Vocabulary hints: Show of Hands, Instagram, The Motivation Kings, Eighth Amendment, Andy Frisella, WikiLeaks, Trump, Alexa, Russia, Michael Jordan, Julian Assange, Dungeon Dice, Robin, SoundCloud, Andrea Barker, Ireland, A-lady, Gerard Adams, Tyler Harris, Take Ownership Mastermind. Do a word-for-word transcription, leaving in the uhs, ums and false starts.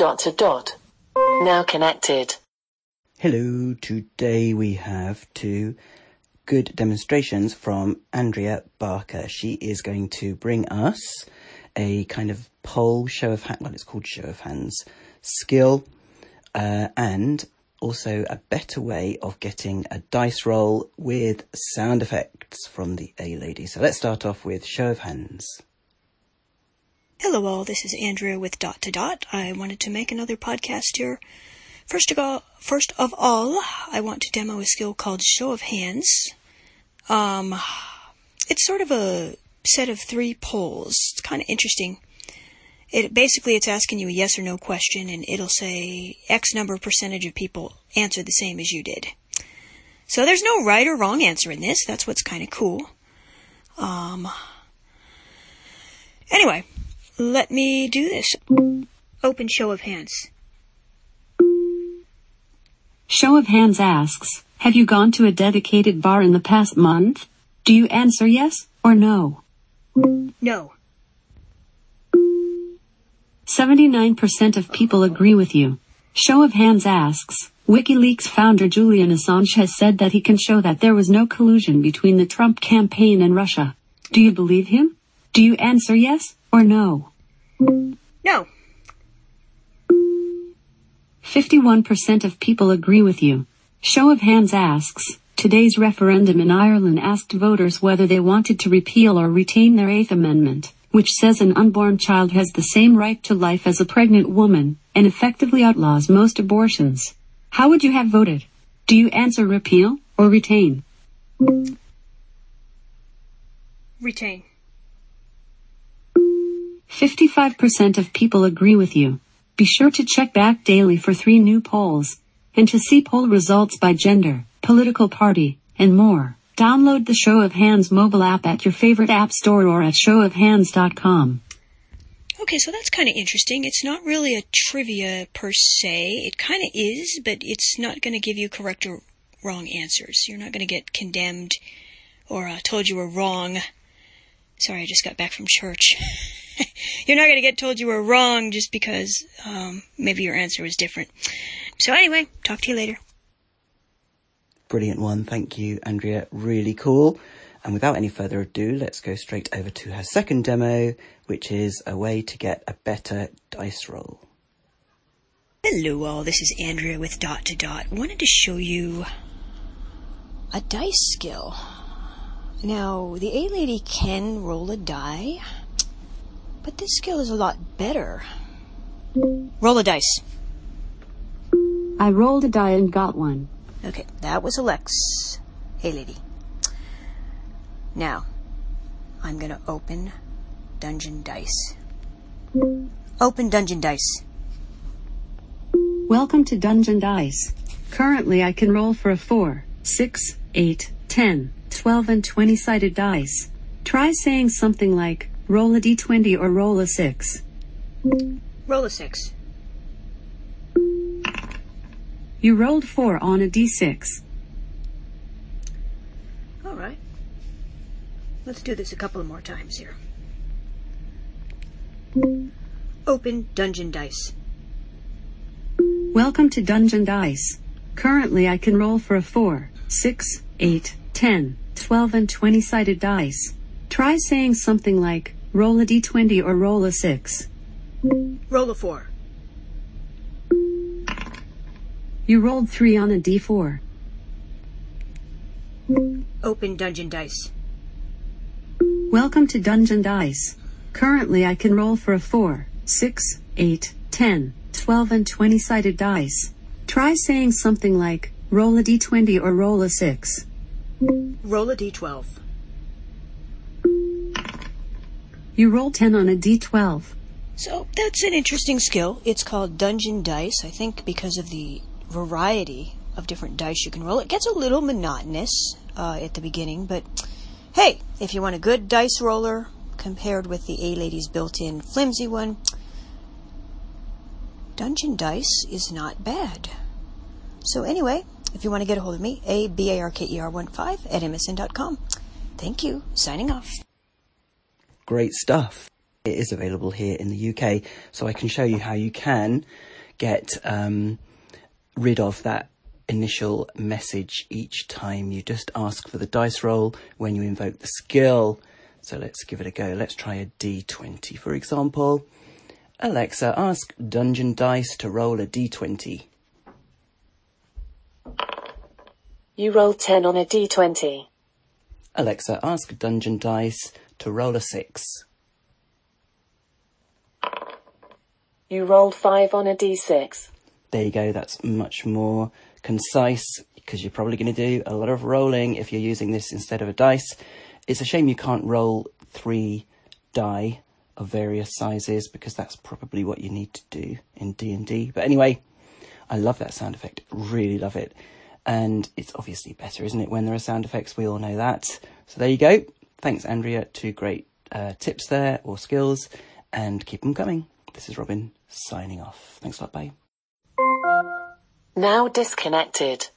dot to dot. Now connected. Hello, today we have two good demonstrations from Andrea Barker. She is going to bring us a kind of poll, show of hands, well, it's called show of hands skill, uh, and also a better way of getting a dice roll with sound effects from the A-Lady. So let's start off with show of hands. Hello all, this is Andrea with dot to dot. I wanted to make another podcast here. First of all, first of all, I want to demo a skill called Show of Hands. Um, it's sort of a set of three polls. It's kind of interesting. It basically, it's asking you a yes or no question, and it'll say X number percentage of people answered the same as you did. So there's no right or wrong answer in this. That's what's kind of cool. Um. Anyway, let me do this. Open Show of Hands. Show of Hands asks, have you gone to a dedicated bar in the past month? Do you answer yes or no? No. seventy-nine percent of people agree with you. Show of Hands asks, WikiLeaks founder Julian Assange has said that he can show that there was no collusion between the Trump campaign and Russia. Do you believe him? Do you answer yes or no? No. fifty-one percent of people agree with you. Show of Hands asks, today's referendum in Ireland asked voters whether they wanted to repeal or retain their Eighth Amendment, which says an unborn child has the same right to life as a pregnant woman, and effectively outlaws most abortions. How would you have voted? Do you answer repeal or retain? Retain. fifty-five percent of people agree with you. Be sure to check back daily for three new polls, and to see poll results by gender, political party, and more. Download the Show of Hands mobile app at your favorite app store or at show of hands dot com. Okay, so that's kind of interesting. It's not really a trivia per se. It kind of is, but it's not going to give you correct or wrong answers. You're not going to get condemned or uh, told you were wrong. Sorry, I just got back from church. You're not going to get told you were wrong just because um, maybe your answer was different. So anyway, talk to you later. Brilliant one. Thank you, Andrea. Really cool. And without any further ado, let's go straight over to her second demo, which is a way to get a better dice roll. Hello all, this is Andrea with dot to dot. Wanted to show you a dice skill. Now, the A-Lady can roll a die, but this skill is a lot better. Roll a dice. I rolled a die and got one. Okay, that was Alex. A-Lady. Now, I'm going to open Dungeon Dice. Open Dungeon Dice. Welcome to Dungeon Dice. Currently, I can roll for a four, six, eight, ten, twelve and twenty sided dice. Try saying something like, roll a d twenty or roll a six. Roll a six. You rolled four on a d six. All right. Let's do this a couple of more times here. Open Dungeon Dice. Welcome to Dungeon Dice. Currently, I can roll for a four, six, eight, ten, twelve and twenty sided dice. Try saying something like, roll a d twenty or roll a six. Roll a four. You rolled three on a d four. Open Dungeon Dice. Welcome to Dungeon Dice. Currently, I can roll for a four, six, eight, ten, twelve and twenty sided dice. Try saying something like, roll a d twenty or roll a six. Roll a d twelve. You roll ten on a d twelve. So that's an interesting skill. It's called Dungeon Dice, I think, because of the variety of different dice you can roll. It gets a little monotonous uh, at the beginning, but hey, if you want a good dice roller compared with the A-Lady's built-in flimsy one, Dungeon Dice is not bad. So anyway, if you want to get a hold of me, a barker one five at m s n dot com. Thank you. Signing off. Great stuff. It is available here in the U K, so I can show you how you can get um, rid of that initial message each time. You just ask for the dice roll when you invoke the skill. So let's give it a go. Let's try a D twenty. For example, Alexa, ask Dungeon Dice to roll a D twenty. You rolled ten on a D twenty. Alexa, ask Dungeon Dice to roll a six. You rolled five on a D six. There you go. That's much more concise, because you're probably going to do a lot of rolling if you're using this instead of a dice. It's a shame you can't roll three die of various sizes, because that's probably what you need to do in D and D. But anyway, I love that sound effect. Really love it. And it's obviously better, isn't it, when there are sound effects? We all know that. So there you go. Thanks, Andrea. Two great uh, tips there, or skills, and keep them coming. This is Robin signing off. Thanks a lot. Bye. Now disconnected.